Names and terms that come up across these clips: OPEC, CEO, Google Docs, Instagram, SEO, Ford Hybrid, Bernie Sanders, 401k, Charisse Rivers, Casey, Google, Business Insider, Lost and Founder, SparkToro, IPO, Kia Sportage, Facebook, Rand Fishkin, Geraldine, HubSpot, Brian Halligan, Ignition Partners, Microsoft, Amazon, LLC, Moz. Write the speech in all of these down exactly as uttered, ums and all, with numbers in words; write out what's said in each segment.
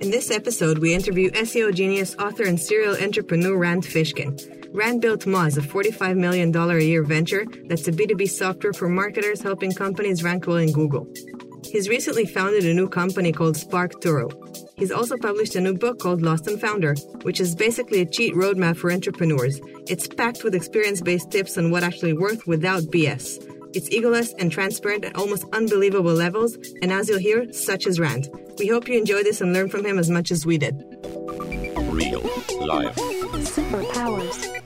In this episode, we interview S E O genius, author, and serial entrepreneur Rand Fishkin. Rand built Moz, a forty-five million dollars a year venture that's a B two B software for marketers helping companies rank well in Google. He's recently founded a new company called SparkToro. He's also published a new book called Lost and Founder, which is basically a cheat roadmap for entrepreneurs. It's packed with experience-based tips on what actually worked without B S. It's egoless and transparent at almost unbelievable levels, and as you'll hear, such is Rand. We hope you enjoy this and learn from him as much as we did. Real life superpowers.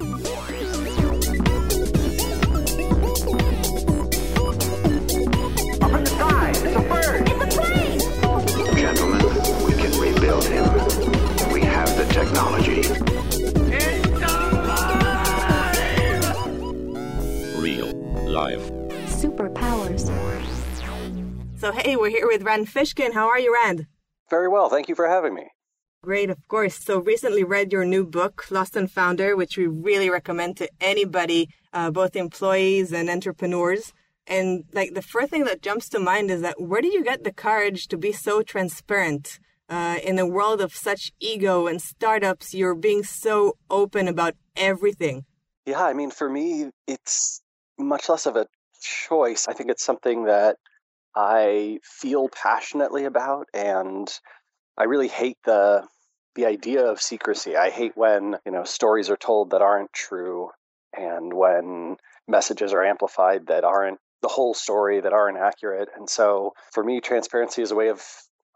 Technology. It's alive! Real life superpowers. So hey, we're here with Rand Fishkin. How are you, Rand? Very well. Thank you for having me. Great, of course. So recently read your new book, Lost and Founder, which we really recommend to anybody, uh, both employees and entrepreneurs. And like the first thing that jumps to mind is that where did you get the courage to be so transparent? Uh, in a world of such ego and startups, you're being so open about everything. Yeah, I mean, for me, it's much less of a choice. I think it's something that I feel passionately about, and I really hate the the idea of secrecy. I hate when, you know, stories are told that aren't true, and when messages are amplified that aren't the whole story, that aren't accurate. And so, for me, transparency is a way of,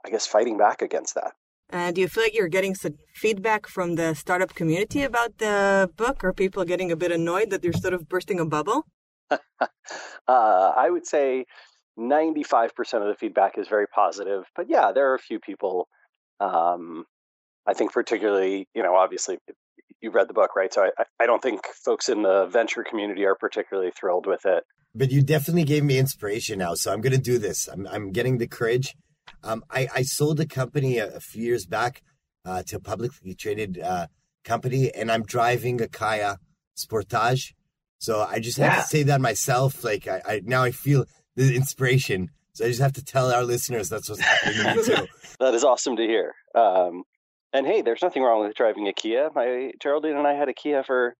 I guess, fighting back against that. Uh, do you feel like you're getting some feedback from the startup community about the book? Are people getting a bit annoyed that you're sort of bursting a bubble? uh, I would say ninety-five percent of the feedback is very positive. But yeah, there are a few people. Um, I think particularly, you know, obviously you read the book, right? So I, I don't think folks in the venture community are particularly thrilled with it. But you definitely gave me inspiration now. So I'm going to do this. I'm, I'm getting the courage. Um, I, I sold a company a, a few years back uh, to a publicly traded uh, company, and I'm driving a Kia Sportage. So I just have yeah. to say that myself. Like I, I now I feel the inspiration. So I just have to tell our listeners that's what's happening to me too. That is awesome to hear. Um, and hey, there's nothing wrong with driving a Kia. My Geraldine and I had a Kia for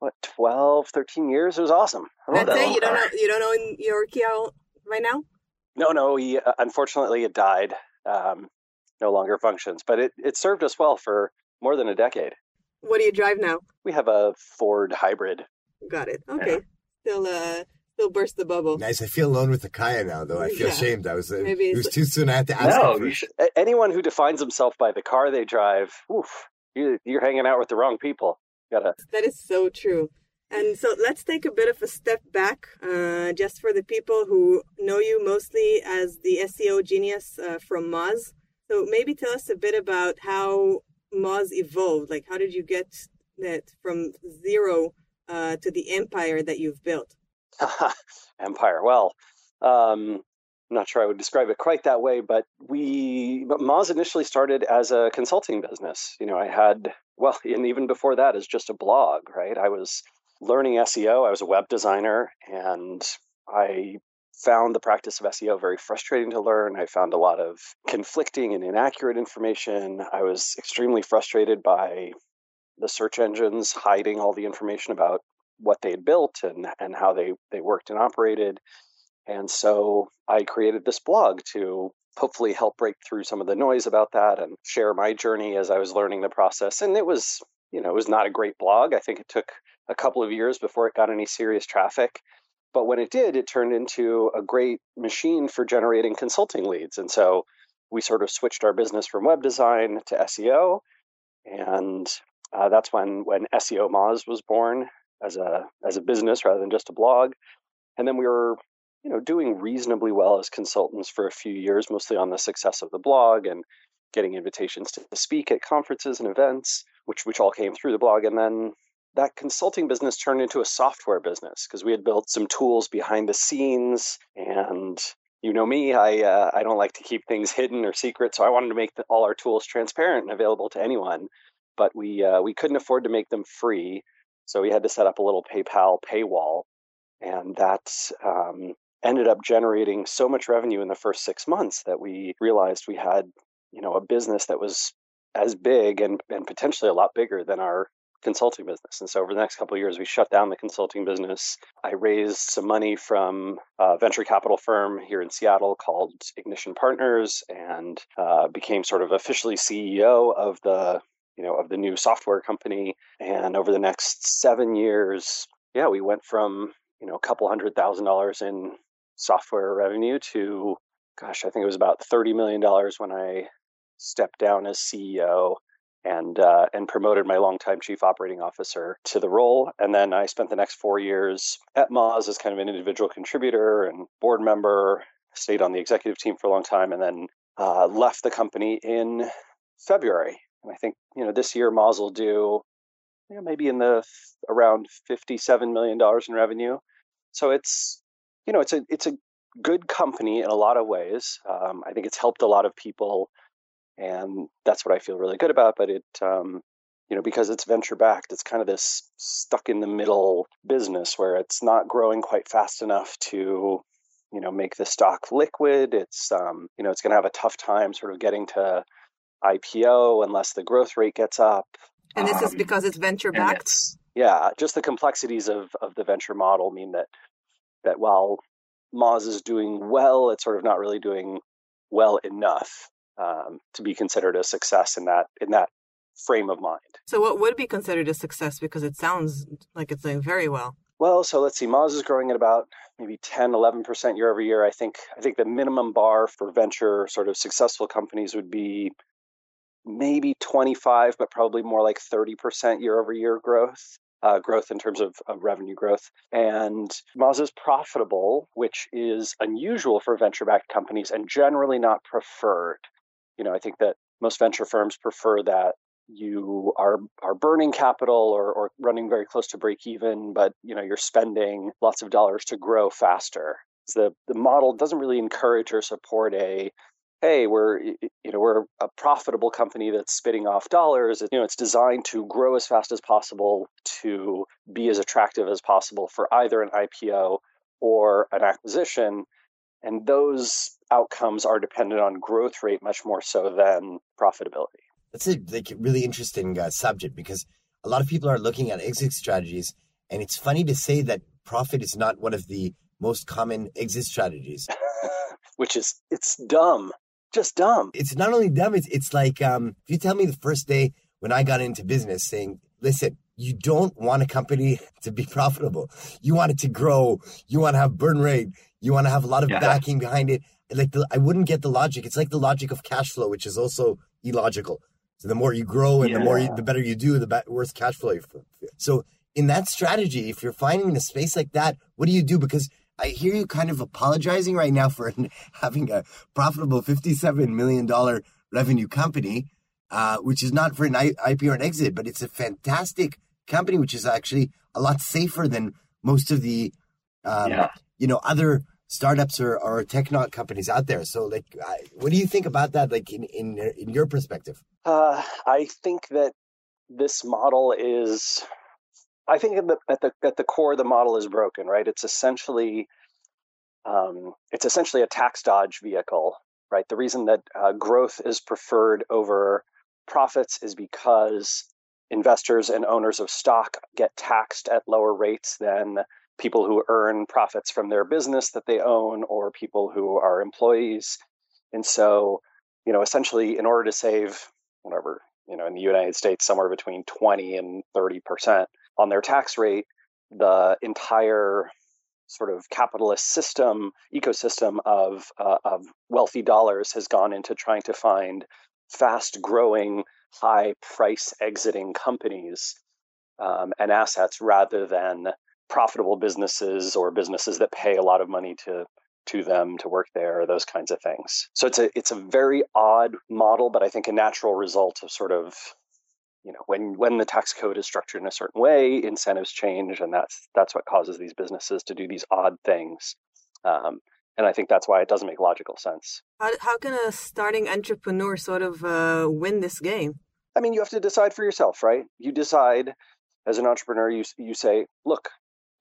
what twelve, thirteen years. It was awesome. I love that. That's it. You don't know, you don't own your Kia right now? No, no. He, uh, unfortunately, it died. Um, no longer functions. But it, it served us well for more than a decade. What do you drive now? We have a Ford Hybrid. Got it. Okay. Yeah. Still, uh, still burst the bubble. Nice. I feel alone with the Kia now, though. I feel yeah. ashamed. I was, uh, it was too soon. I had to ask no, him. No. Anyone who defines himself by the car they drive, oof, you, you're hanging out with the wrong people. Gotta... That is so true. And so let's take a bit of a step back, uh, just for the people who know you mostly as the S E O genius uh, from Moz. So maybe tell us a bit about how Moz evolved. Like, how did you get that from zero uh, to the empire that you've built? Empire. Well, um, I'm not sure I would describe it quite that way, but we but Moz initially started as a consulting business. You know, I had, well, and even before that, as just a blog, right? I was learning S E O. I was a web designer, and I found the practice of S E O very frustrating to learn. I found a lot of conflicting and inaccurate information. I was extremely frustrated by the search engines hiding all the information about what they had built and, and how they, they worked and operated. And so I created this blog to hopefully help break through some of the noise about that and share my journey as I was learning the process. And it was, you know, it was not a great blog. I think it took a couple of years before it got any serious traffic. But when it did, it turned into a great machine for generating consulting leads. And so we sort of switched our business from web design to S E O. And uh, that's when when S E O Moz was born as a as a business rather than just a blog. And then we were, you know, doing reasonably well as consultants for a few years, mostly on the success of the blog and getting invitations to speak at conferences and events, which which all came through the blog. And then that consulting business turned into a software business because we had built some tools behind the scenes. And you know me, I uh, I don't like to keep things hidden or secret. So I wanted to make the, all our tools transparent and available to anyone. But we uh, we couldn't afford to make them free. So we had to set up a little PayPal paywall. And that um, ended up generating so much revenue in the first six months that we realized we had you know, a business that was as big and, and potentially a lot bigger than our consulting business. And so over the next couple of years, we shut down the consulting business. I raised some money from a venture capital firm here in Seattle called Ignition Partners, and uh, became sort of officially C E O of the, you know, of the new software company. And over the next seven years, yeah, we went from, you know, a couple hundred thousand dollars in software revenue to, gosh, I think it was about thirty million dollars when I stepped down as C E O. And uh, and promoted my longtime chief operating officer to the role. And then I spent the next four years at Moz as kind of an individual contributor and board member, stayed on the executive team for a long time, and then uh, left the company in February. And I think, you know, this year Moz will do, you know, maybe in the around fifty-seven million dollars in revenue. So it's, you know, it's a it's a good company in a lot of ways. Um, I think it's helped a lot of people. And that's what I feel really good about. But it, um, you know, because it's venture backed, it's kind of this stuck in the middle business where it's not growing quite fast enough to, you know, make the stock liquid. It's, um, you know, it's going to have a tough time sort of getting to I P O unless the growth rate gets up. And this um, is because it's venture backed? It's, yeah. Just the complexities of, of the venture model mean that, that while Moz is doing well, it's sort of not really doing well enough. Um, to be considered a success in that in that frame of mind. So what would be considered a success? Because it sounds like it's doing very well. Well, so let's see. Moz is growing at about maybe ten, eleven percent year over year. I think I think the minimum bar for venture sort of successful companies would be maybe twenty-five, but probably more like thirty percent year over year growth, uh, growth in terms of, of revenue growth. And Moz is profitable, which is unusual for venture-backed companies and generally not preferred. You know, I think that most venture firms prefer that you are are burning capital or, or running very close to break even, but, you know, you're spending lots of dollars to grow faster. The the model doesn't really encourage or support a, hey, we're, you know, we're a profitable company that's spitting off dollars. You know, it's designed to grow as fast as possible to be as attractive as possible for either an I P O or an acquisition. And those outcomes are dependent on growth rate much more so than profitability. That's a like, really interesting uh, subject, because a lot of people are looking at exit strategies, and it's funny to say that profit is not one of the most common exit strategies. Which is, it's dumb, just dumb. It's not only dumb, it's, it's like, um, if you tell me the first day when I got into business saying, listen, you don't want a company to be profitable. You want it to grow. You want to have burn rate. You want to have a lot of yeah. backing behind it. Like the, I wouldn't get the logic. It's like the logic of cash flow, which is also illogical. So the more you grow and yeah. the more you, the better you do, the be- worse cash flow you feel. So in that strategy, if you're finding a space like that, what do you do? Because I hear you kind of apologizing right now for having a profitable fifty-seven million dollars revenue company, uh, which is not for an I P O or an exit, but it's a fantastic company, which is actually a lot safer than most of the um, yeah. you know, other startups or, or techno companies out there. So like, I, what do you think about that, like in in, in your perspective? Uh, I think that this model is, I think at the, at the at the core, the model is broken, right? It's essentially, um, it's essentially a tax dodge vehicle, right? The reason that uh, growth is preferred over profits is because investors and owners of stock get taxed at lower rates than people who earn profits from their business that they own or people who are employees. And so, you know, essentially in order to save whatever, you know, in the United States, somewhere between twenty and thirty percent on their tax rate, the entire sort of capitalist system, ecosystem of, uh, of wealthy dollars has gone into trying to find fast growing, high price exiting companies um, and assets rather than profitable businesses or businesses that pay a lot of money to to them to work there, or those kinds of things. So it's a it's a very odd model, but I think a natural result of sort of, you know, when when the tax code is structured in a certain way, incentives change, and that's that's what causes these businesses to do these odd things. Um, And I think that's why it doesn't make logical sense. How, how can a starting entrepreneur sort of uh, win this game? I mean, you have to decide for yourself, right? You decide as an entrepreneur, you you say, look,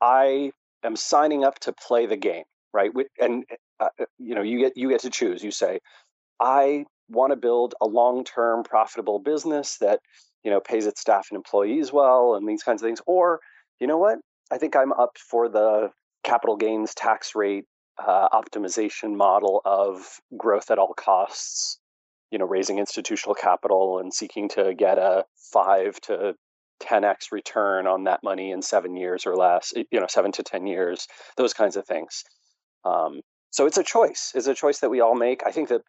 I am signing up to play the game, right? And, uh, you know, you get you get to choose. You say, I want to build a long-term profitable business that, you know, pays its staff and employees well and these kinds of things. Or, you know what, I think I'm up for the capital gains tax rate uh, optimization model of growth at all costs, you know, raising institutional capital and seeking to get a five to ten x return on that money in seven years or less, you know, seven to ten years, those kinds of things. Um, so it's a choice. It's a choice that we all make. I think that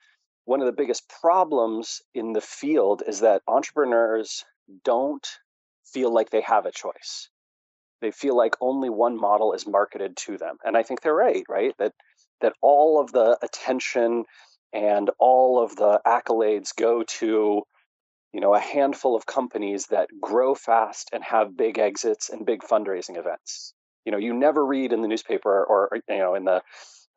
one of the biggest problems in the field is that entrepreneurs don't feel like they have a choice. They feel like only one model is marketed to them. And I think they're right, right? That that all of the attention and all of the accolades go to, you know, a handful of companies that grow fast and have big exits and big fundraising events. You know, you never read in the newspaper or, you know, in the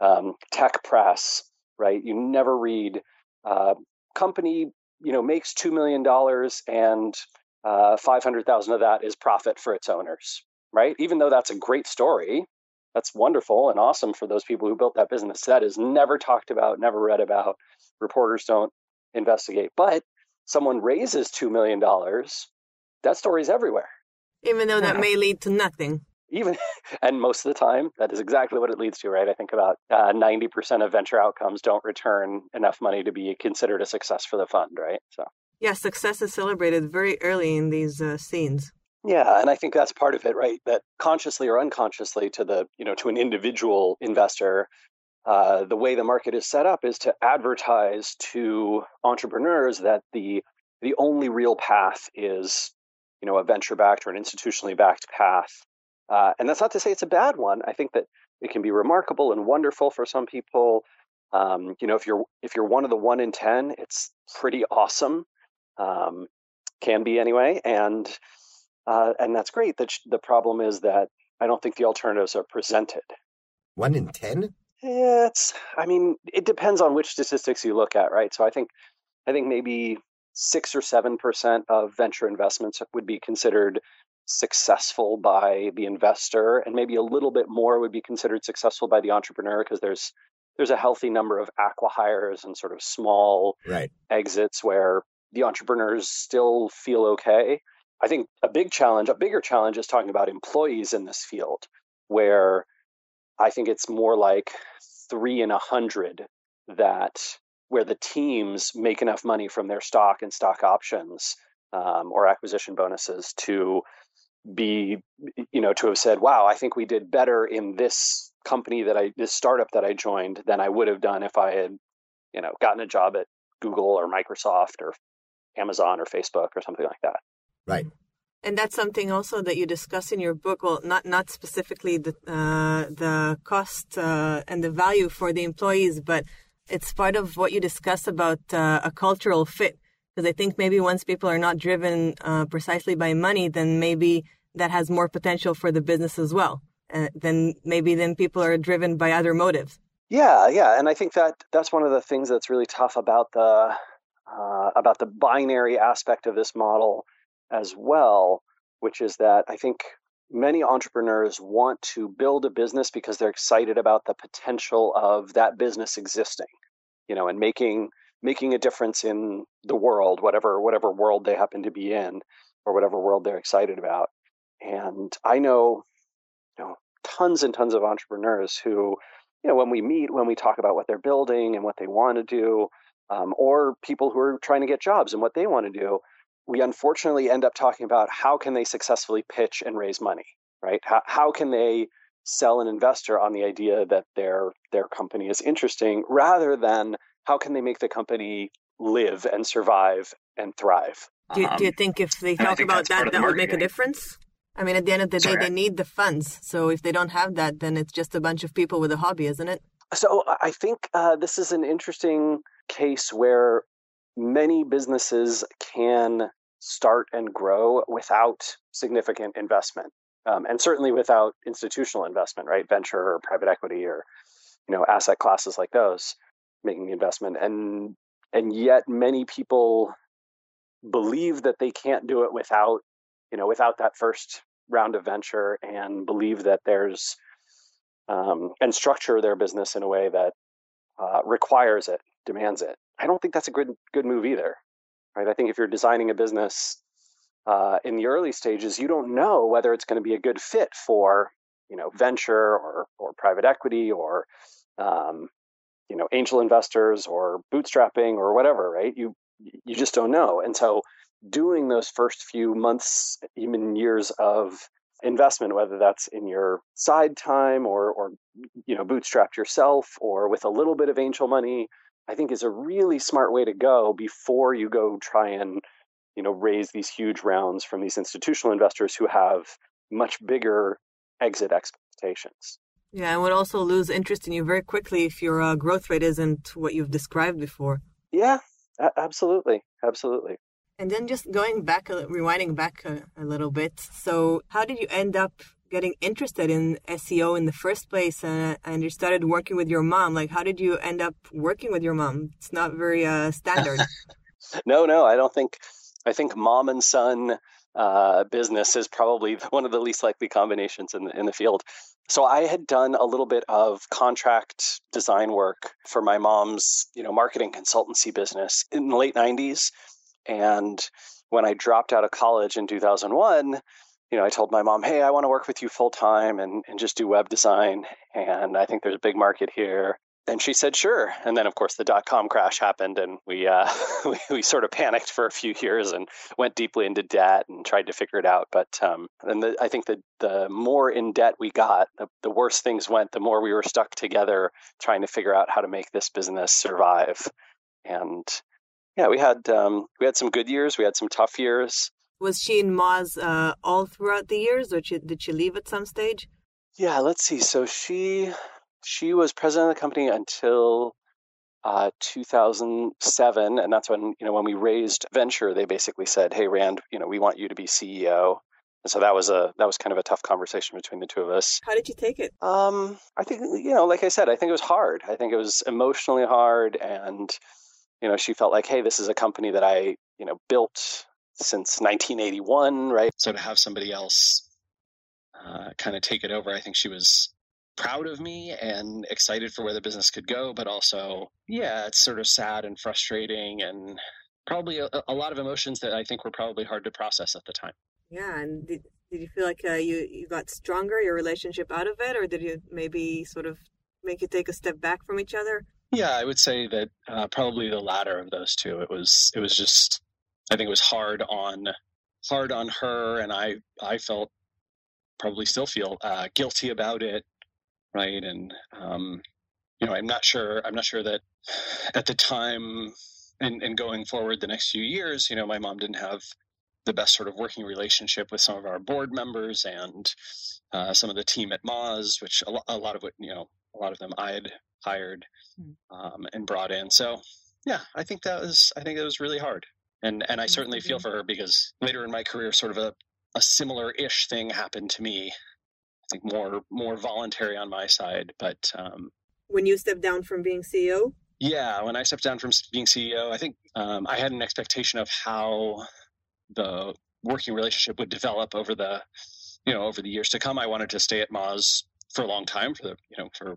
um, tech press, right? You never read uh, company, you know, makes two million dollars and uh, five hundred thousand dollars of that is profit for its owners, right? Even though that's a great story, that's wonderful and awesome for those people who built that business. That is never talked about, never read about. Reporters don't investigate. But someone raises two million dollars, that story's everywhere. Even though that may lead to nothing. Even, and most of the time, that is exactly what it leads to, right? I think about uh, ninety percent of venture outcomes don't return enough money to be considered a success for the fund, right? So yeah, success is celebrated very early in these uh, scenes. Yeah, and I think that's part of it, right? That consciously or unconsciously to the, you know, to an individual investor, Uh, the way the market is set up is to advertise to entrepreneurs that the the only real path is, you know, a venture-backed or an institutionally backed path. Uh, and that's not to say it's a bad one. I think that it can be remarkable and wonderful for some people. Um, you know, if you're if you're one of the one in ten, it's pretty awesome. Um, can be anyway, and uh, and that's great. The the problem is that I don't think the alternatives are presented. One in ten. It's, I mean, it depends on which statistics you look at, right? So I think, I think maybe six or seven percent of venture investments would be considered successful by the investor, and maybe a little bit more would be considered successful by the entrepreneur because there's there's a healthy number of acqui-hires and sort of small right. exits where the entrepreneurs still feel okay. I think a big challenge, a bigger challenge, is talking about employees in this field, where I think it's more like three in a hundred that where the teams make enough money from their stock and stock options um, or acquisition bonuses to be, you know, to have said, wow, I think we did better in this company that I, this startup that I joined than I would have done if I had, you know, gotten a job at Google or Microsoft or Amazon or Facebook or something like that. Right. And that's something also that you discuss in your book. Well, not not specifically the uh, the cost uh, and the value for the employees, but it's part of what you discuss about uh, a cultural fit. Because I think maybe once people are not driven uh, precisely by money, then maybe that has more potential for the business as well. And then maybe then people are driven by other motives. Yeah, yeah, and I think that that's one of the things that's really tough about the uh, about the binary aspect of this model as well, which is that I think many entrepreneurs want to build a business because they're excited about the potential of that business existing, you know, and making making a difference in the world, whatever whatever world they happen to be in or whatever world they're excited about. And I know, you know, tons and tons of entrepreneurs who, you know, when we meet, when we talk about what they're building and what they want to do, um, or people who are trying to get jobs and what they want to do, we unfortunately end up talking about how can they successfully pitch and raise money, right? How how can they sell an investor on the idea that their their company is interesting rather than how can they make the company live and survive and thrive? Do you, do you think if they talk about that, that would make a difference? I mean, at the end of the day, they need the funds. So if they don't have that, then it's just a bunch of people with a hobby, isn't it? So I think uh, this is an interesting case where many businesses can start and grow without significant investment, um, and certainly without institutional investment, right? Venture or private equity or, you know, asset classes like those making the investment. And and yet many people believe that they can't do it without, you know, without that first round of venture, and believe that there's um, and structure their business in a way that uh, requires it, demands it. I don't think that's a good good move either, right? I think if you're designing a business uh, in the early stages, you don't know whether it's going to be a good fit for, you know, venture or or private equity or, um, you know, angel investors or bootstrapping or whatever, right? You you just don't know, and so doing those first few months, even years of investment, whether that's in your side time or, or you know, bootstrapped yourself or with a little bit of angel money, I think is a really smart way to go before you go try and, you know, raise these huge rounds from these institutional investors who have much bigger exit expectations. Yeah, and would also lose interest in you very quickly if your uh, growth rate isn't what you've described before. Yeah, a- absolutely, absolutely. And then just going back, rewinding back a, a little bit. So how did you end up getting interested in S E O in the first place? Uh, and you started working with your mom. Like, how did you end up working with your mom? It's not very uh, standard. no, no, I don't think. I think mom and son uh, business is probably one of the least likely combinations in the, in the field. So I had done a little bit of contract design work for my mom's, you know, marketing consultancy business in the late nineties. And when I dropped out of college in two thousand one, you know, I told my mom, hey, I want to work with you full time and, and just do web design. And I think there's a big market here. And she said, sure. And then, of course, the dot-com crash happened and we, uh, we we sort of panicked for a few years and went deeply into debt and tried to figure it out. But um, and the, I think that the more in debt we got, the, the worse things went, the more we were stuck together trying to figure out how to make this business survive. And yeah, we had um, we had some good years. We had some tough years. Was she in Moz uh, all throughout the years, or she, did she leave at some stage? Yeah, let's see. So she she was president of the company until uh, two thousand seven, and that's when you know when we raised venture, they basically said, "Hey, Rand, you know, we want you to be C E O." And so that was a that was kind of a tough conversation between the two of us. How did you take it? Um, I think you know, like I said, I think it was hard. I think it was emotionally hard and. You know, she felt like, hey, this is a company that I, you know, built since nineteen eighty-one, right? So to have somebody else uh, kind of take it over, I think she was proud of me and excited for where the business could go. But also, yeah, it's sort of sad and frustrating and probably a, a lot of emotions that I think were probably hard to process at the time. Yeah. And did, did you feel like uh, you, you got stronger, your relationship out of it? Or did you maybe sort of make you take a step back from each other? Yeah, I would say that uh, probably the latter of those two. It was it was just I think it was hard on hard on her, and I I felt probably still feel uh, guilty about it, right? And um, you know, I'm not sure I'm not sure that at the time and, and going forward the next few years, you know, my mom didn't have the best sort of working relationship with some of our board members and uh, some of the team at Moz, which a, lo- a lot of what you know a lot of them I had. hired um, and brought in. So yeah, I think that was, I think it was really hard. And, and I certainly feel for her because later in my career, sort of a, a similar ish thing happened to me. I think more, more voluntary on my side, but um, when you stepped down from being C E O? Yeah. When I stepped down from being C E O, I think um, I had an expectation of how the working relationship would develop over the, you know, over the years to come. I wanted to stay at Moz for a long time for the, you know, for,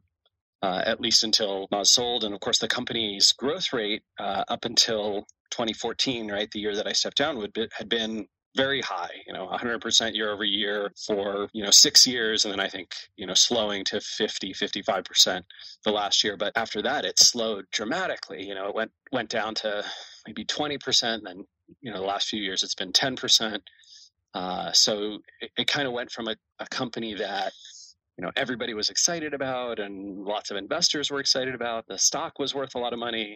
Uh, at least until Moz sold. And of course, the company's growth rate uh, up until twenty fourteen, right, the year that I stepped down, would be, had been very high, you know, one hundred percent year over year for, you know, six years. And then I think, you know, slowing to fifty, fifty-five percent the last year. But after that, it slowed dramatically. You know, it went, went down to maybe twenty percent. And then, you know, the last few years, it's been ten percent. Uh, so it, it kind of went from a, a company that, you know, everybody was excited about and lots of investors were excited about. The stock was worth a lot of money.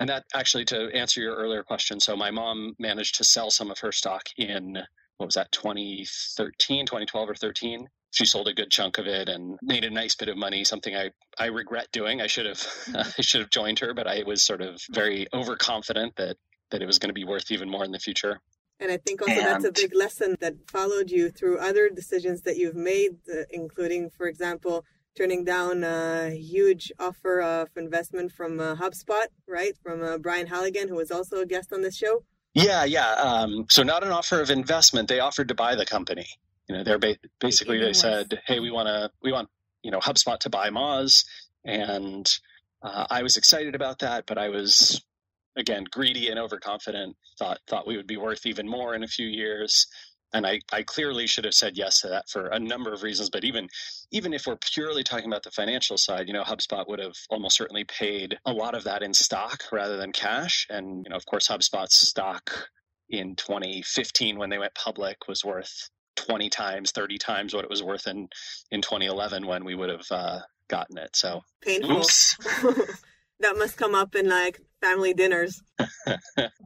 And that actually, to answer your earlier question, so my mom managed to sell some of her stock in, what was that, twenty thirteen, twenty twelve or thirteen. She sold a good chunk of it and made a nice bit of money, something I, I regret doing. I should have I should have joined her, but I was sort of very overconfident that, that it was going to be worth even more in the future. And I think also and... that's a big lesson that followed you through other decisions that you've made, uh, including, for example, turning down a huge offer of investment from uh, HubSpot, right? From uh, Brian Halligan, who was also a guest on this show. Yeah, yeah. Um, so not an offer of investment. They offered to buy the company. You know, they're ba- basically they said, "Hey, we want to, we want you know HubSpot to buy Moz," and uh, I was excited about that, but I was. again, greedy and overconfident, thought thought we would be worth even more in a few years. And I, I clearly should have said yes to that for a number of reasons. But even even if we're purely talking about the financial side, you know, HubSpot would have almost certainly paid a lot of that in stock rather than cash. And, you know, of course, HubSpot's stock in twenty fifteen, when they went public, was worth twenty times, thirty times what it was worth in, in twenty eleven when we would have uh, gotten it. So painful. That must come up in like family dinners.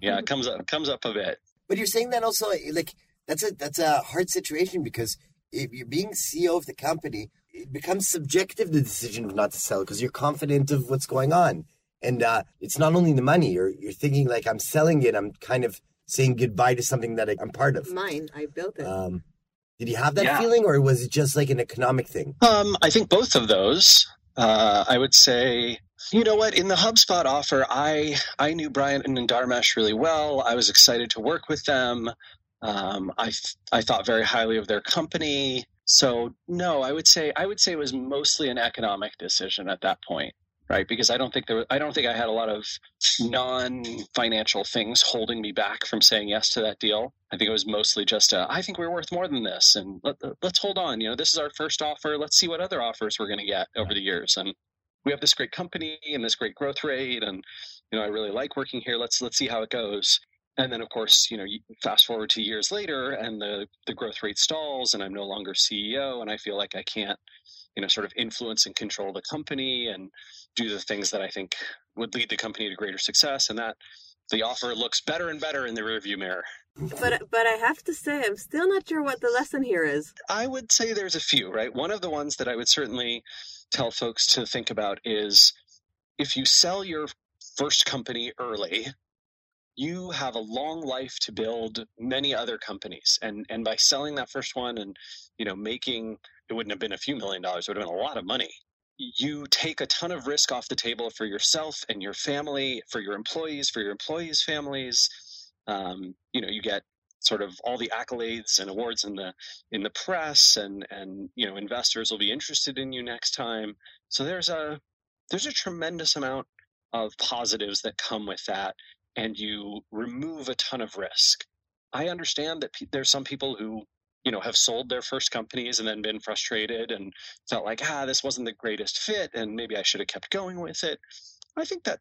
Yeah, it comes up, comes up a bit. But you're saying that also, like, That's a that's a hard situation, because if you're being C E O of the company, it becomes subjective, the decision of not to sell, because you're confident of what's going on. And uh, it's not only the money. You're you're thinking like, I'm selling it. I'm kind of saying goodbye to something that I, I'm part of. Mine. I built it. Um, did you have that yeah. feeling, or was it just like an economic thing? Um, I think both of those. Uh, I would say... You know what? In the HubSpot offer, I, I knew Brian and Dharmesh really well. I was excited to work with them. Um, I I thought very highly of their company, so no, I would say I would say it was mostly an economic decision at that point, right? Because I don't think there was, I don't think I had a lot of non-financial things holding me back from saying yes to that deal. I think it was mostly just a, I think we're worth more than this, and let, let's hold on. You know, this is our first offer. Let's see what other offers we're going to get over the years, and we have this great company and this great growth rate, and you know, I really like working here. Let's let's see how it goes. And then, of course, you know, you fast forward to years later and the, the growth rate stalls and I'm no longer C E O and I feel like I can't, you know, sort of influence and control the company and do the things that I think would lead the company to greater success. And that the offer looks better and better in the rearview mirror. But but I have to say, I'm still not sure what the lesson here is. I would say there's a few, right? One of the ones that I would certainly tell folks to think about is if you sell your first company early, you have a long life to build many other companies. And and by selling that first one and, you know, making, it wouldn't have been a few million dollars, it would have been a lot of money. You take a ton of risk off the table for yourself and your family, for your employees, for your employees' families. Um, you know, you get sort of all the accolades and awards in the in the press and, and you know, investors will be interested in you next time. So there's a there's a tremendous amount of positives that come with that. And you remove a ton of risk. I understand that pe- there's some people who, you know, have sold their first companies and then been frustrated and felt like, ah, this wasn't the greatest fit and maybe I should have kept going with it. I think that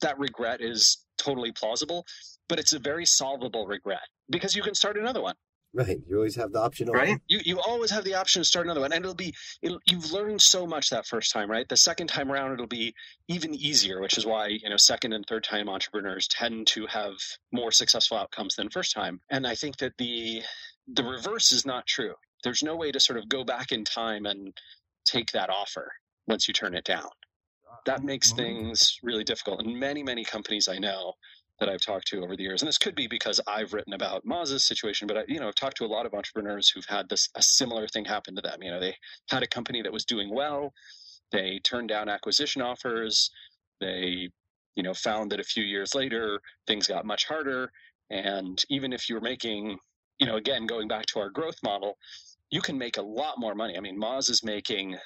that regret is totally plausible, but it's a very solvable regret because you can start another one. Right. You always have the option. Right. You you always have the option to start another one. And it'll be, it'll, you've learned so much that first time, right? The second time around, it'll be even easier, which is why, you know, second and third time entrepreneurs tend to have more successful outcomes than first time. And I think that the the reverse is not true. There's no way to sort of go back in time and take that offer once you turn it down. That makes things really difficult. And many, many companies I know that I've talked to over the years. And this could be because I've written about Moz's situation, but I, you know, I've talked to a lot of entrepreneurs who've had this, a similar thing happen to them. You know, they had a company that was doing well. They turned down acquisition offers. They, you know, found that a few years later, things got much harder. And even if you were making, you know, again, going back to our growth model, you can make a lot more money. I mean, Moz is making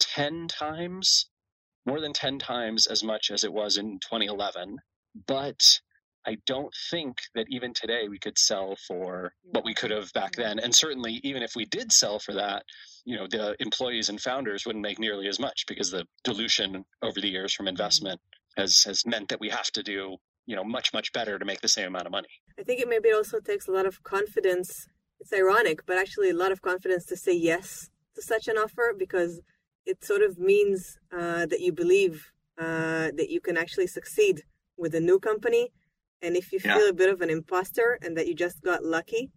ten times, more than ten times as much as it was in twenty eleven. But I don't think that even today we could sell for what we could have back then. And certainly, even if we did sell for that, you know, the employees and founders wouldn't make nearly as much because the dilution over the years from investment has, has meant that we have to do, you know, much, much better to make the same amount of money. I think it maybe also takes a lot of confidence. It's ironic, but actually a lot of confidence to say yes to such an offer, because it sort of means uh, that you believe uh, that you can actually succeed with a new company. And if you feel yeah. a bit of an imposter and that you just got lucky,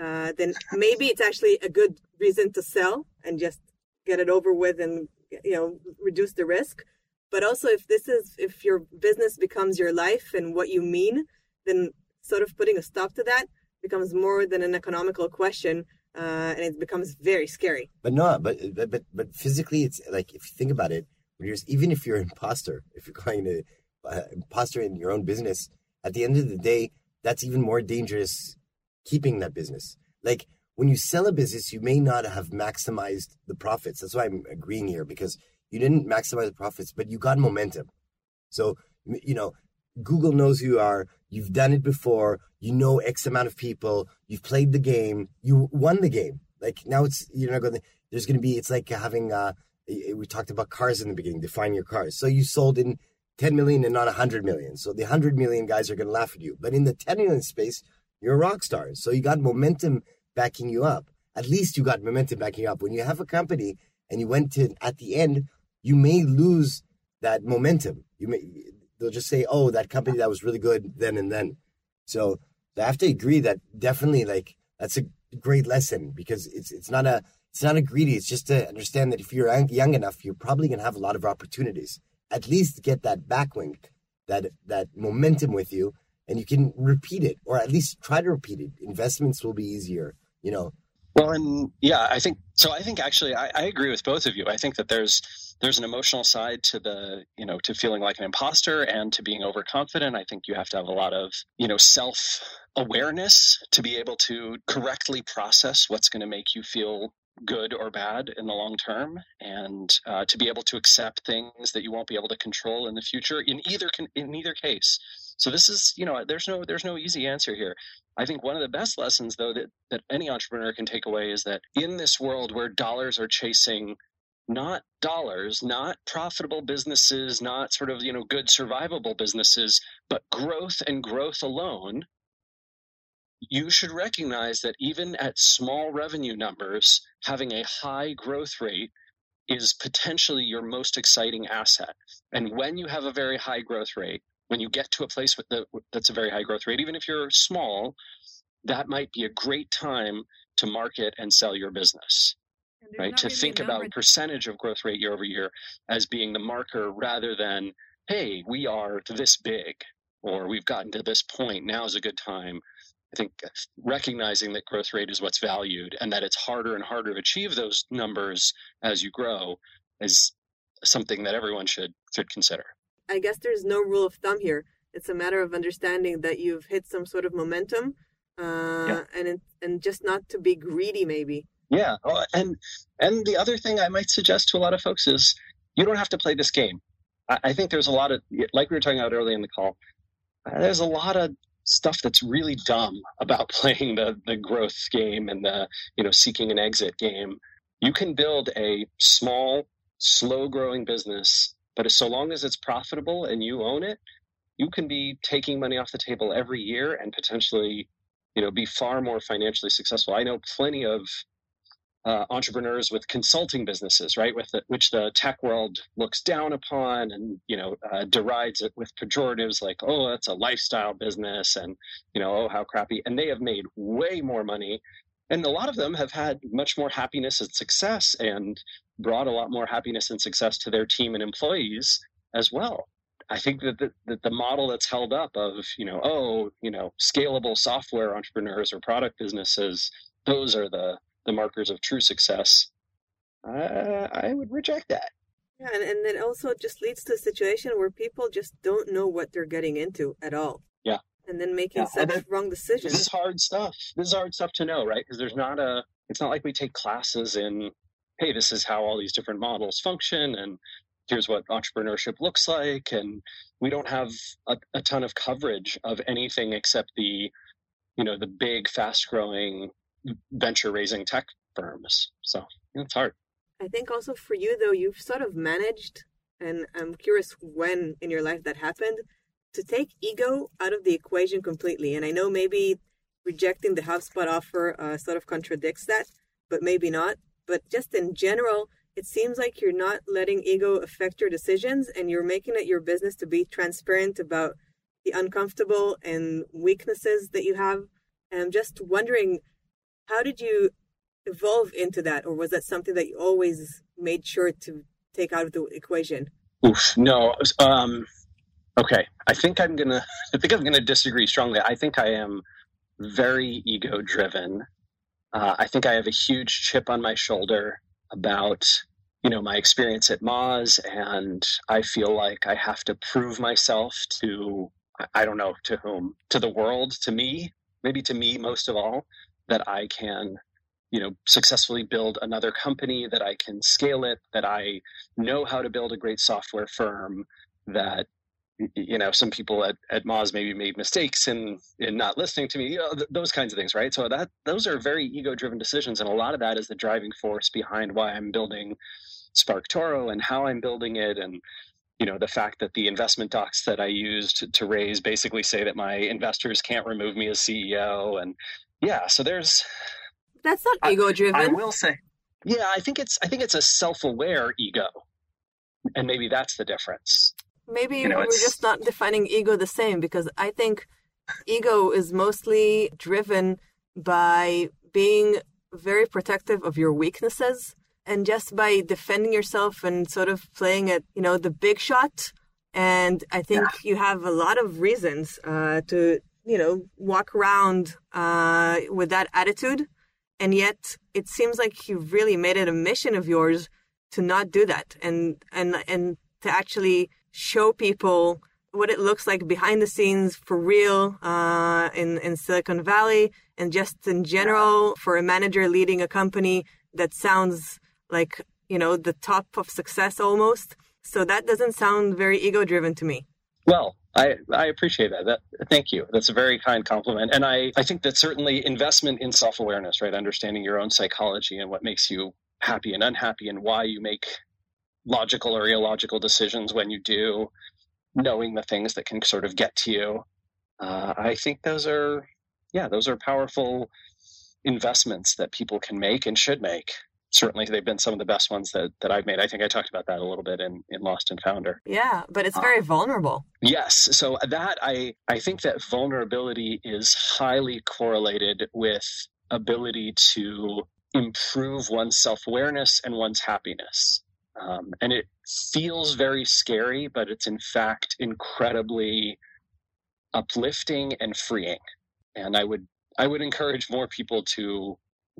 uh, then maybe it's actually a good reason to sell and just get it over with and, you know, reduce the risk. But also if this is, if your business becomes your life and what you mean, then sort of putting a stop to that becomes more than an economical question. Uh, and it becomes very scary. But no, but, but, but physically it's like, if you think about it, when you're, even if you're an imposter, if you're going to, Uh, imposter in your own business, at the end of the day, that's even more dangerous keeping that business. Like when you sell a business, you may not have maximized the profits. That's why I'm agreeing here, because you didn't maximize the profits, but you got momentum. So, you know, Google knows who you are. You've done it before. You know X amount of people. You've played the game. You won the game. Like now it's, you're not going to, there's going to be, it's like having, uh, we talked about cars in the beginning, define your cars. So you sold in ten million and not one hundred million. So the one hundred million guys are going to laugh at you. But in the ten million space, you're a rock star. So you got momentum backing you up. At least you got momentum backing you up. When you have a company and you went to, at the end, you may lose that momentum. You may, they'll just say, oh, that company that was really good then and then. So I have to agree that definitely, like, that's a great lesson, because it's it's not a it's not a greedy. It's just to understand that if you're young enough, you're probably going to have a lot of opportunities. At least get that backwing, that that momentum with you, and you can repeat it, or at least try to repeat it. Investments will be easier, you know. Well, and yeah, I think so. I think actually, I, I agree with both of you. I think that there's there's an emotional side to the, you know, to feeling like an imposter and to being overconfident. I think you have to have a lot of, you know, self awareness to be able to correctly process what's going to make you feel good or bad in the long term, and uh, to be able to accept things that you won't be able to control in the future. In either in either case. So this is, you know, there's no there's no easy answer here. I think one of the best lessons, though, that, that any entrepreneur can take away is that in this world where dollars are chasing not dollars, not profitable businesses, not sort of, you know, good survivable businesses, but growth and growth alone, you should recognize that even at small revenue numbers, having a high growth rate is potentially your most exciting asset. And when you have a very high growth rate, when you get to a place with the, that's a very high growth rate, even if you're small, that might be a great time to market and sell your business, right? To think about percentage of growth rate year over year as being the marker rather than, hey, we are this big, or we've gotten to this point, now is a good time. I think recognizing that growth rate is what's valued and that it's harder and harder to achieve those numbers as you grow is something that everyone should should consider. I guess there's no rule of thumb here. It's a matter of understanding that you've hit some sort of momentum, uh, yeah. and it, and just not to be greedy, maybe. Yeah, oh, and and the other thing I might suggest to a lot of folks is you don't have to play this game. I, I think there's a lot of, like we were talking about early in the call, uh, there's a lot of stuff that's really dumb about playing the the growth game and the, you know, seeking an exit game. You can build a small, slow-growing business. But so long as it's profitable and you own it, you can be taking money off the table every year and potentially, you know, be far more financially successful. I know plenty of uh, entrepreneurs with consulting businesses, right, with the, which the tech world looks down upon and, you know, uh, derides it with pejoratives like, oh, that's a lifestyle business and, you know, oh, how crappy. And they have made way more money. And a lot of them have had much more happiness and success and brought a lot more happiness and success to their team and employees as well. I think that the, that the model that's held up of, you know, oh, you know, scalable software entrepreneurs or product businesses, those are the, the markers of true success. Uh, I would reject that. Yeah, and, and it also just leads to a situation where people just don't know what they're getting into at all. Yeah. And then making yeah, such then, wrong decisions. This is hard stuff. This is hard stuff to know, right? Because there's not a, it's not like we take classes in, hey, this is how all these different models function and here's what entrepreneurship looks like. And we don't have a, a ton of coverage of anything except the, you know, the big, fast growing venture raising tech firms. So yeah, it's hard. I think also for you, though, you've sort of managed, and I'm curious when in your life that happened, to take ego out of the equation completely. And I know maybe rejecting the HubSpot offer uh, sort of contradicts that, but maybe not. But just in general, it seems like you're not letting ego affect your decisions, and you're making it your business to be transparent about the uncomfortable and weaknesses that you have. And I'm just wondering, how did you evolve into that? Or was that something that you always made sure to take out of the equation? Oof, no. Um... Okay, I think I'm gonna. I think I'm gonna disagree strongly. I think I am very ego-driven. Uh, I think I have a huge chip on my shoulder about, you know, my experience at Moz, and I feel like I have to prove myself to, I don't know, to whom, to the world, to me, maybe to me most of all, that I can, you know, successfully build another company, that I can scale it, that I know how to build a great software firm, that you know, some people at, at Moz maybe made mistakes in, in not listening to me, you know, th- those kinds of things, right? So that those are very ego-driven decisions. And a lot of that is the driving force behind why I'm building SparkToro and how I'm building it. And, you know, the fact that the investment docs that I used to, to raise basically say that my investors can't remove me as C E O. And yeah, so there's... That's not I, ego-driven. I will say, yeah, I think it's I think it's a self-aware ego. And maybe that's the difference. Maybe you know, we're just not defining ego the same, because I think ego is mostly driven by being very protective of your weaknesses and just by defending yourself and sort of playing at, you know, the big shot. And I think yeah. you have a lot of reasons uh, to, you know, walk around uh, with that attitude. And yet it seems like you've really made it a mission of yours to not do that and and and to actually show people what it looks like behind the scenes for real uh, in, in Silicon Valley, and just in general for a manager leading a company that sounds like, you know, the top of success almost. So that doesn't sound very ego-driven to me. Well, I, I appreciate that. that. Thank you. That's a very kind compliment. And I, I think that certainly investment in self-awareness, right? Understanding your own psychology and what makes you happy and unhappy and why you make logical or illogical decisions when you do, knowing the things that can sort of get to you. Uh, I think those are, yeah, those are powerful investments that people can make and should make. Certainly they've been some of the best ones that, that I've made. I think I talked about that a little bit in, in Lost and Founder. Yeah, but it's very um, vulnerable. Yes. So that I, I think that vulnerability is highly correlated with ability to improve one's self-awareness and one's happiness. Um, and it feels very scary, but it's in fact incredibly uplifting and freeing. And I would I would encourage more people to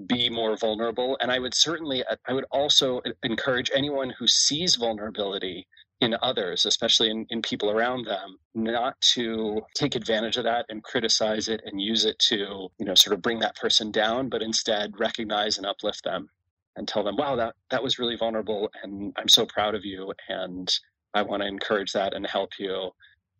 be more vulnerable. And I would certainly I would also encourage anyone who sees vulnerability in others, especially in, in people around them, not to take advantage of that and criticize it and use it to, you know, sort of bring that person down, but instead recognize and uplift them. And tell them, wow, that, that was really vulnerable, and I'm so proud of you, and I want to encourage that and help you,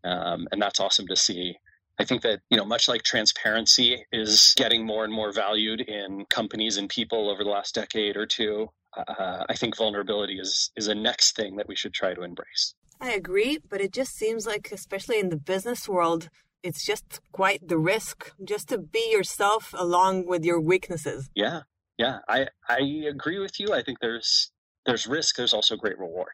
um, and that's awesome to see. I think that, you know, much like transparency is getting more and more valued in companies and people over the last decade or two, uh, I think vulnerability is is a next thing that we should try to embrace. I agree, but it just seems like, especially in the business world, it's just quite the risk just to be yourself along with your weaknesses. Yeah. Yeah, I, I agree with you. I think there's there's risk. There's also great reward.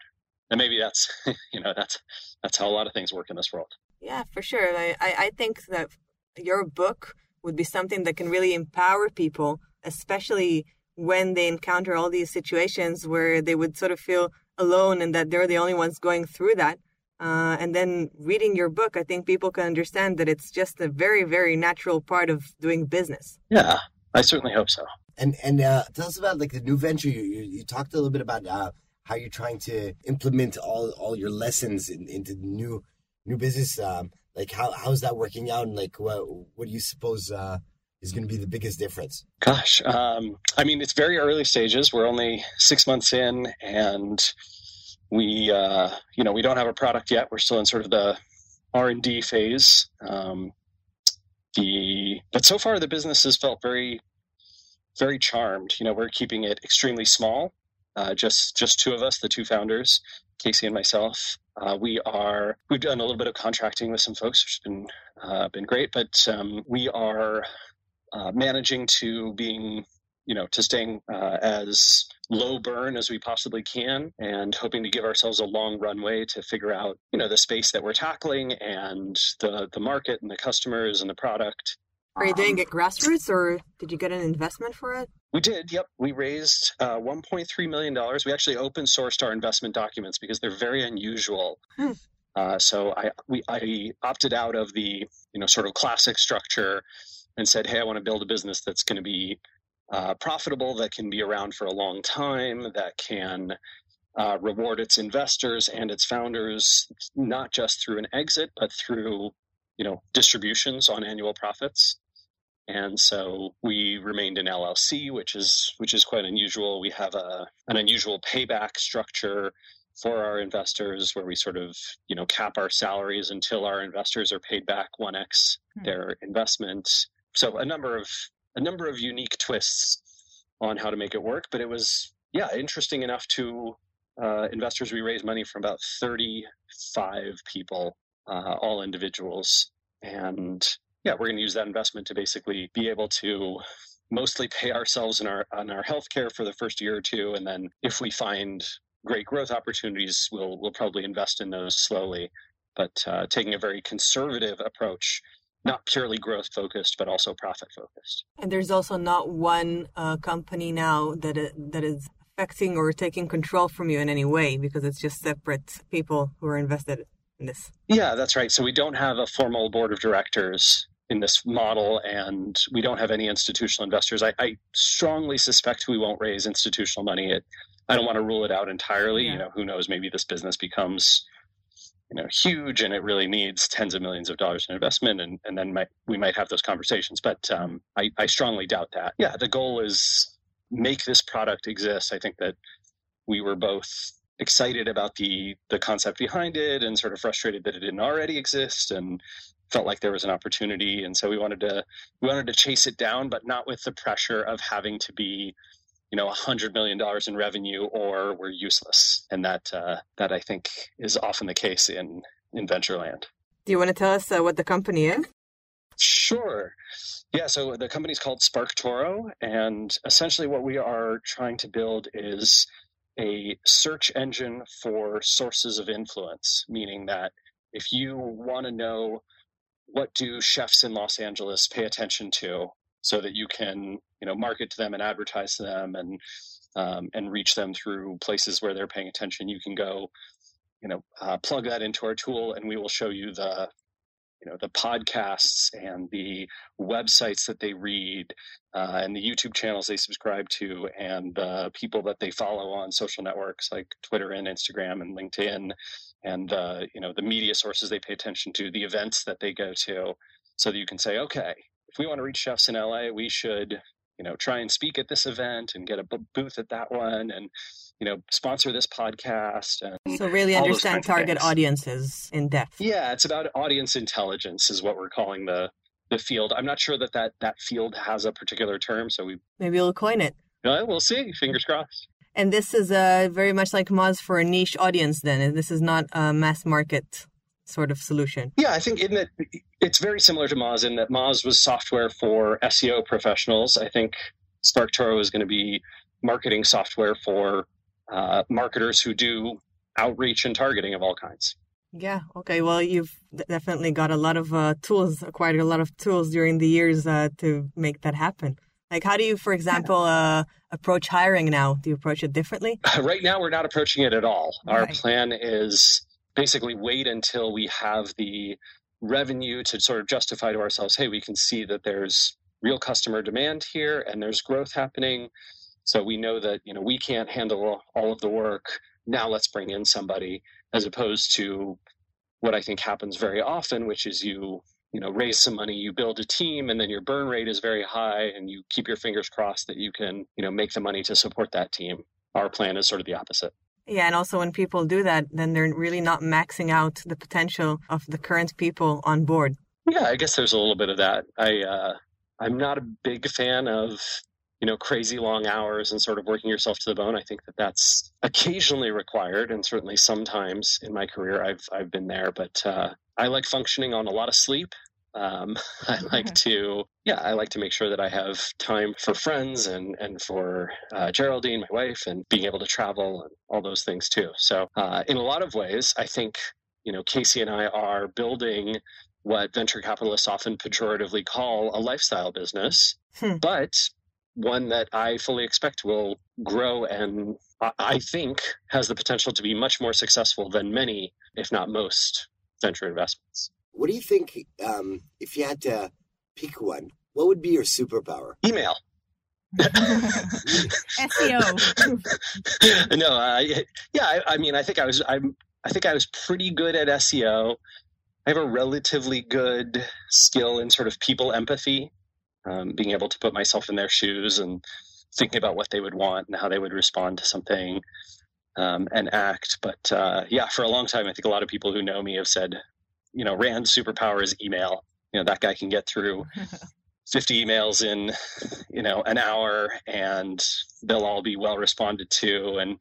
And maybe that's, you know, that's that's how a lot of things work in this world. Yeah, for sure. I, I think that your book would be something that can really empower people, especially when they encounter all these situations where they would sort of feel alone and that they're the only ones going through that. Uh, and then reading your book, I think people can understand that it's just a very, very natural part of doing business. Yeah, I certainly hope so. And and uh, tell us about like the new venture. You you, you talked a little bit about uh, how you're trying to implement all, all your lessons in, into new new business. Um, like how how's that working out? And like what what do you suppose uh, is going to be the biggest difference? Gosh, um, I mean it's very early stages. We're only six months in, and we uh, you know we don't have a product yet. We're still in sort of the R and D phase. Um, the but so far the business has felt very. very charmed. You know, we're keeping it extremely small, uh, just just two of us, the two founders, Casey and myself. Uh, we are we've done a little bit of contracting with some folks, which has been uh, been great. But um, we are uh, managing to being you know to staying uh, as low burn as we possibly can, and hoping to give ourselves a long runway to figure out you know the space that we're tackling and the the market and the customers and the product. Are you doing it grassroots, or did you get an investment for it? We did, yep. We raised uh, one point three million dollars. We actually open-sourced our investment documents because they're very unusual. Hmm. Uh, so I we I opted out of the you know sort of classic structure and said, hey, I want to build a business that's going to be uh, profitable, that can be around for a long time, that can uh, reward its investors and its founders, not just through an exit, but through you know, distributions on annual profits. And so we remained an L L C, which is which is quite unusual. We have a an unusual payback structure for our investors, where we sort of, you know, cap our salaries until our investors are paid back one x hmm. their investment. So a number of a number of unique twists on how to make it work. But it was, yeah, interesting enough to uh, investors. We raised money from about thirty-five people, uh, all individuals. And yeah, we're going to use that investment to basically be able to mostly pay ourselves in our, on our healthcare for the first year or two. And then if we find great growth opportunities, we'll, we'll probably invest in those slowly, but uh, taking a very conservative approach, not purely growth focused, but also profit focused. And there's also not one uh, company now that uh, that is affecting or taking control from you in any way, because it's just separate people who are invested in this. Yeah, that's right. So we don't have a formal board of directors in this model, and we don't have any institutional investors. I, I strongly suspect we won't raise institutional money. It, I don't want to rule it out entirely. Yeah. You know, who knows? Maybe this business becomes, you know, huge, and it really needs tens of millions of dollars in investment, and and then might, we might have those conversations. But um, I, I strongly doubt that. Yeah, the goal is make this product exist. I think that we were both excited about the the concept behind it, and sort of frustrated that it didn't already exist, and felt like there was an opportunity, and so we wanted to we wanted to chase it down, but not with the pressure of having to be, you know, a hundred million dollars in revenue, or we're useless. And that uh, that I think is often the case in in venture land. Do you want to tell us uh, what the company is? Sure. Yeah. So the company is called SparkToro, and essentially what we are trying to build is a search engine for sources of influence. Meaning that if you want to know what do chefs in Los Angeles pay attention to, so that you can, you know, market to them and advertise to them, and um, and reach them through places where they're paying attention, you can go, you know, uh, plug that into our tool, and we will show you the, you know, the podcasts and the websites that they read, uh, and the YouTube channels they subscribe to, and the uh, people that they follow on social networks like Twitter and Instagram and LinkedIn, and uh, you know, the media sources they pay attention to, the events that they go to, so that you can say, okay, if we want to reach chefs in L A, we should, you know, try and speak at this event and get a b- booth at that one, and, you know, sponsor this podcast. And so really understand target audiences in depth. Yeah, it's about audience intelligence is what we're calling the the field. I'm not sure that that, that field has a particular term, so we maybe we'll coin it. Yeah, we'll see. Fingers crossed. And this is uh, very much like Moz for a niche audience then, and this is not a mass market sort of solution. Yeah, I think in that it's very similar to Moz in that Moz was software for S E O professionals. I think SparkToro is going to be marketing software for uh, marketers who do outreach and targeting of all kinds. Yeah. Okay. Well, you've definitely got a lot of uh, tools, acquired a lot of tools during the years uh, to make that happen. Like, how do you, for example, uh, approach hiring now? Do you approach it differently? Right now, we're not approaching it at all. Right. Our plan is basically wait until we have the revenue to sort of justify to ourselves, hey, we can see that there's real customer demand here and there's growth happening. So we know that, you know, we can't handle all of the work. Now let's bring in somebody, as opposed to what I think happens very often, which is you, you know, raise some money, you build a team, and then your burn rate is very high and you keep your fingers crossed that you can, you know, make the money to support that team. Our plan is sort of the opposite. Yeah, and also when people do that, then they're really not maxing out the potential of the current people on board. Yeah, I guess there's a little bit of that. I, uh, I'm not a big fan of, you know, crazy long hours and sort of working yourself to the bone. I think that that's occasionally required, and certainly sometimes in my career I've I've been there. But uh, I like functioning on a lot of sleep. Um, I like okay. to, yeah, I like to make sure that I have time for friends and, and for uh, Geraldine, my wife, and being able to travel and all those things too. So uh, in a lot of ways, I think, you know, Casey and I are building what venture capitalists often pejoratively call a lifestyle business, hmm. but one that I fully expect will grow and I think has the potential to be much more successful than many, if not most, venture investments. What do you think, um, if you had to pick one, what would be your superpower? Email. S E O. no, uh, yeah, I, I mean, I think I was, I'm, I think I was pretty good at S E O. I have a relatively good skill in sort of people empathy, um, being able to put myself in their shoes and thinking about what they would want and how they would respond to something. um, and act. But uh, yeah, for a long time, I think a lot of people who know me have said, you know, Rand's superpower is email. You know, that guy can get through fifty emails in, you know, an hour, and they'll all be well responded to. And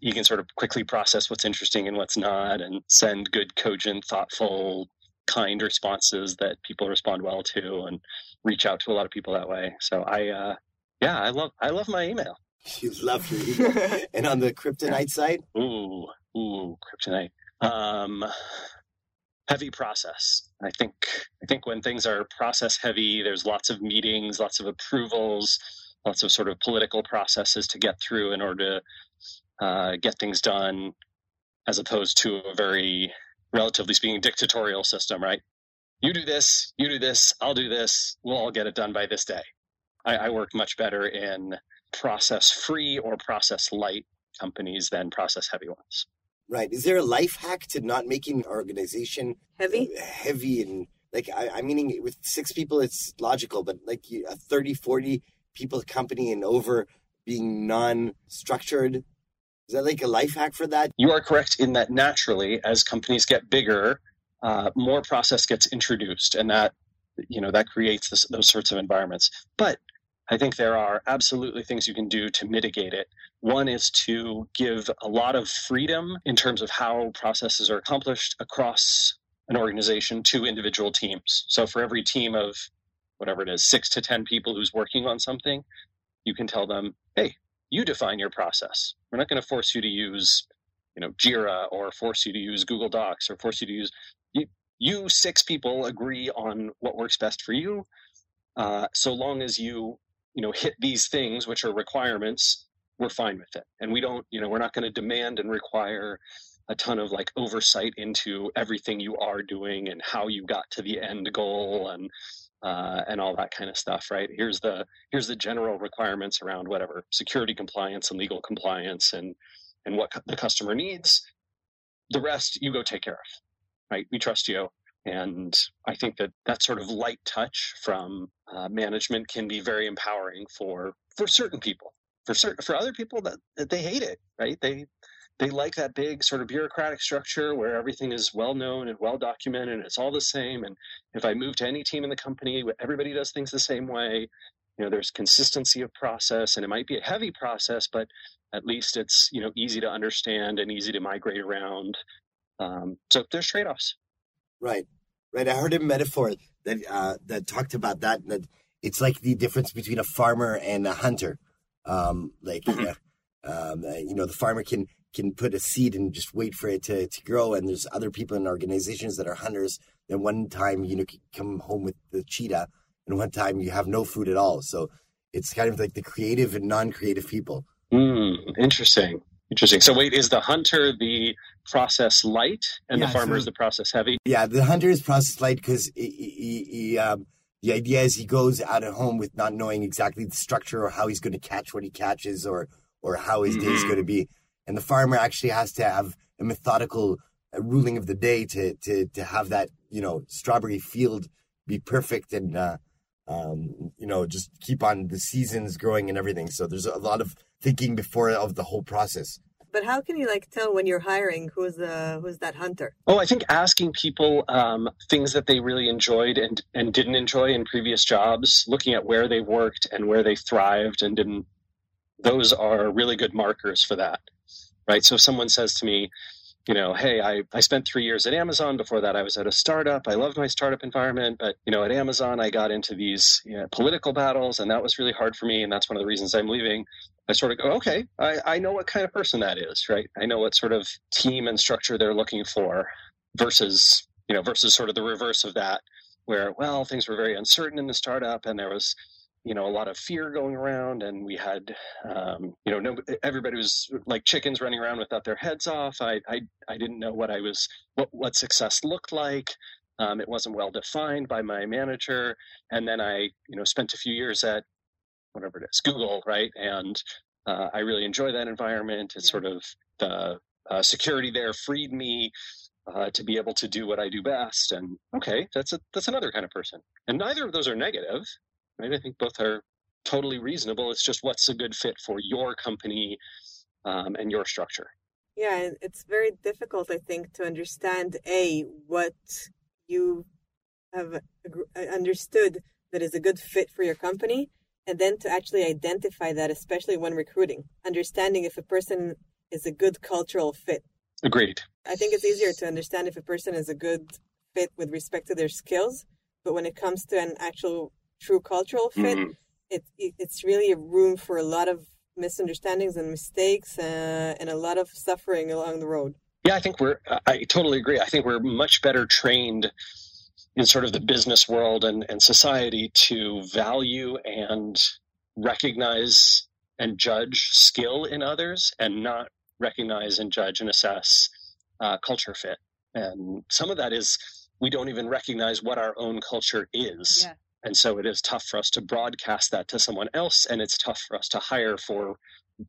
you can sort of quickly process what's interesting and what's not, and send good, cogent, thoughtful, kind responses that people respond well to, and reach out to a lot of people that way. So I, uh, yeah, I love, I love my email. You love your email. And on the kryptonite side? Ooh, ooh, kryptonite. Um, heavy process. I think, I think when things are process heavy, there's lots of meetings, lots of approvals, lots of sort of political processes to get through in order to uh, get things done, as opposed to a very, relatively speaking, dictatorial system, right? You do this, you do this, I'll do this, we'll all get it done by this day. I, I work much better in process-free or process-light companies than process-heavy ones. Right. Is there a life hack to not making an organization heavy? Heavy and like, I, I'm meaning with six people, it's logical, but like a thirty, forty people company and over being non-structured. Is that like a life hack for that? You are correct in that naturally, as companies get bigger, uh, more process gets introduced, and that, you know, that creates this, those sorts of environments. But I think there are absolutely things you can do to mitigate it. One is to give a lot of freedom in terms of how processes are accomplished across an organization to individual teams. So for every team of whatever it is, six to ten people who's working on something, you can tell them, hey, you define your process. We're not going to force you to use, you know, Jira, or force you to use Google Docs, or force you to use, you, you six people agree on what works best for you. Uh, so long as you, you know, hit these things, which are requirements, we're fine with it. And we don't, you know, we're not going to demand and require a ton of like oversight into everything you are doing and how you got to the end goal and, Uh, and all that kind of stuff, right? Here's the here's the general requirements around whatever security compliance and legal compliance and and what the customer needs. The rest you go take care of, right? We trust you, and I think that that sort of light touch from uh, management can be very empowering for for certain people. For certain for other people that, that they hate it, right? They they like that big sort of bureaucratic structure where everything is well known and well documented and it's all the same. And if I move to any team in the company, everybody does things the same way. You know, there's consistency of process, and it might be a heavy process, but at least it's, you know, easy to understand and easy to migrate around. Um, so there's trade-offs. Right. Right. I heard a metaphor that, uh, that talked about that, that it's like the difference between a farmer and a hunter. Um, like, uh, um, you know, the farmer can, can put a seed and just wait for it to, to grow. And there's other people in organizations that are hunters. Then one time, you know, come home with the cheetah, and one time you have no food at all. So it's kind of like the creative and non-creative people. Mm, interesting. Interesting. So wait, is the hunter the process light and yeah, the farmer so, is the process heavy? Yeah, the hunter is process light because he, he, he, um, the idea is he goes out at home with not knowing exactly the structure or how he's going to catch what he catches or, or how his mm-hmm. day is going to be. And the farmer actually has to have a methodical ruling of the day to to to have that, you know, strawberry field be perfect and, uh, um, you know, just keep on the seasons growing and everything. So there's a lot of thinking before of the whole process. But how can you like tell when you're hiring who's the who's that hunter? Oh, I think asking people um, things that they really enjoyed and, and didn't enjoy in previous jobs, looking at where they worked and where they thrived and didn't. Those are really good markers for that. Right. So if someone says to me, you know, hey, I, I spent three years at Amazon. Before that, I was at a startup. I loved my startup environment. But, you know, at Amazon, I got into these you know, political battles, and that was really hard for me. And that's one of the reasons I'm leaving. I sort of go, OK, I, I know what kind of person that is. Right. I know what sort of team and structure they're looking for versus, you know, versus sort of the reverse of that, where, well, things were very uncertain in the startup and there was, you know, a lot of fear going around, and we had, um, you know, no, everybody was like chickens running around without their heads off. I, I, I didn't know what I was, what, what success looked like. Um, it wasn't well defined by my manager. And then I, you know, spent a few years at whatever it is, Google, right? And uh, I really enjoy that environment. It's yeah. sort of the uh, security there freed me uh, to be able to do what I do best. And okay, that's a, that's another kind of person. And neither of those are negative. Right? I think both are totally reasonable. It's just what's a good fit for your company um, and your structure. Yeah, it's very difficult, I think, to understand, A, what you have understood that is a good fit for your company, and then to actually identify that, especially when recruiting, understanding if a person is a good cultural fit. Agreed. I think it's easier to understand if a person is a good fit with respect to their skills, but when it comes to an actual true cultural fit, mm-hmm. it, it it's really a room for a lot of misunderstandings and mistakes uh, and a lot of suffering along the road. Yeah, I think we're, I totally agree. I think we're much better trained in sort of the business world and, and society to value and recognize and judge skill in others and not recognize and judge and assess uh, culture fit. And some of that is we don't even recognize what our own culture is. Yeah. And so it is tough for us to broadcast that to someone else, and it's tough for us to hire for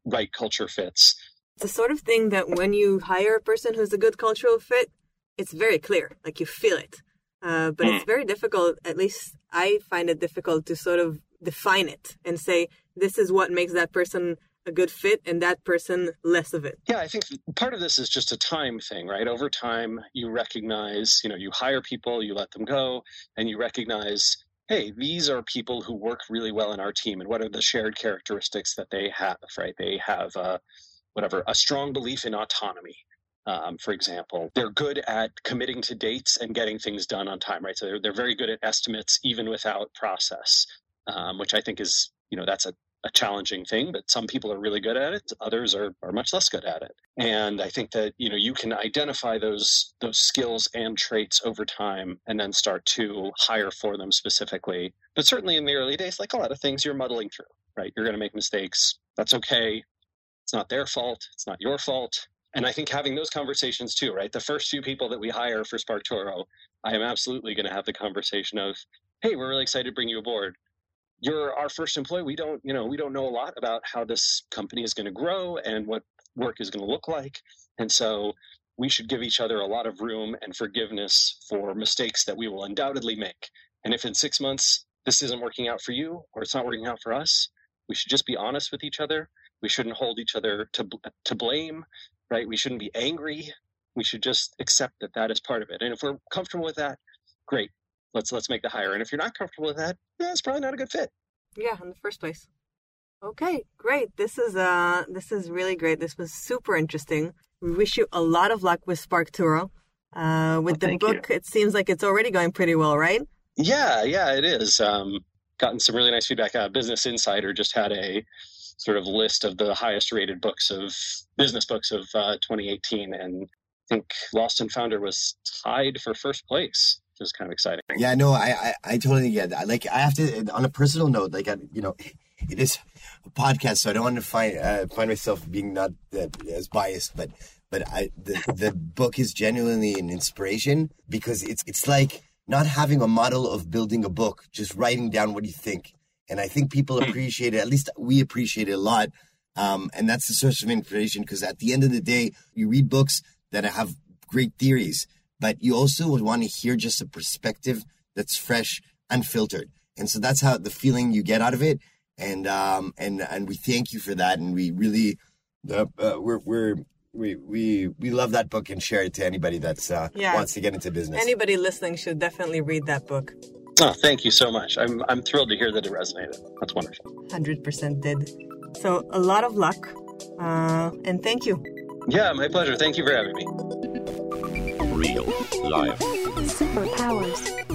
right culture fits. It's the sort of thing that when you hire a person who's a good cultural fit, it's very clear, like you feel it. Uh, but mm. it's very difficult, at least I find it difficult to sort of define it and say, this is what makes that person a good fit and that person less of it. Yeah, I think part of this is just a time thing, right? Over time, you recognize, you know, you hire people, you let them go, and you recognize, hey, these are people who work really well in our team, and what are the shared characteristics that they have, right? They have, uh, whatever, a strong belief in autonomy, um, for example. They're good at committing to dates and getting things done on time, right? So they're, they're very good at estimates, even without process, um, which I think is, you know, that's a, a challenging thing, but some people are really good at it. Others are, are much less good at it. And I think that, you know, you can identify those, those skills and traits over time and then start to hire for them specifically. But certainly in the early days, like a lot of things, you're muddling through, right? You're going to make mistakes. That's okay. It's not their fault. It's not your fault. And I think having those conversations too, right? The first few people that we hire for SparkToro, I am absolutely going to have the conversation of, hey, we're really excited to bring you aboard. You're our first employee. We don't, you know, we don't know a lot about how this company is going to grow and what work is going to look like. And so we should give each other a lot of room and forgiveness for mistakes that we will undoubtedly make. And if in six months, this isn't working out for you or it's not working out for us, we should just be honest with each other. We shouldn't hold each other to to blame, right? We shouldn't be angry. We should just accept that that is part of it. And if we're comfortable with that, great. Let's let's make the hire. And if you're not comfortable with that, yeah, it's probably not a good fit. Yeah, in the first place. Okay, great. This is uh, this is really great. This was super interesting. We wish you a lot of luck with SparkToro. Uh, with well, the book, you. It seems like it's already going pretty well, right? Yeah, yeah, it is. Um, gotten some really nice feedback. Uh, Business Insider just had a sort of list of the highest rated books of business books of uh, twenty eighteen, and I think Lost and Founder was tied for first place. Which is kind of exciting. Yeah, no, I, I, I totally get that. Like, I have to, on a personal note, like, I, you know, it is a podcast, so I don't want to find uh, find myself being not uh, as biased, but but I the, the book is genuinely an inspiration because it's it's like not having a model of building a book, just writing down what you think. And I think people appreciate it. At least we appreciate it a lot. Um, and that's the source of inspiration because at the end of the day, you read books that have great theories, but you also would want to hear just a perspective that's fresh, unfiltered. And so that's how the feeling you get out of it. And um, and and we thank you for that. And we really, uh, uh, we're, we're, we we we love that book and share it to anybody that's uh, yeah. wants to get into business. Anybody listening should definitely read that book. Oh, thank you so much. I'm I'm thrilled to hear that it resonated. That's wonderful. one hundred percent did. So a lot of luck. Uh, and thank you. Yeah, my pleasure. Thank you for having me. Real life superpowers.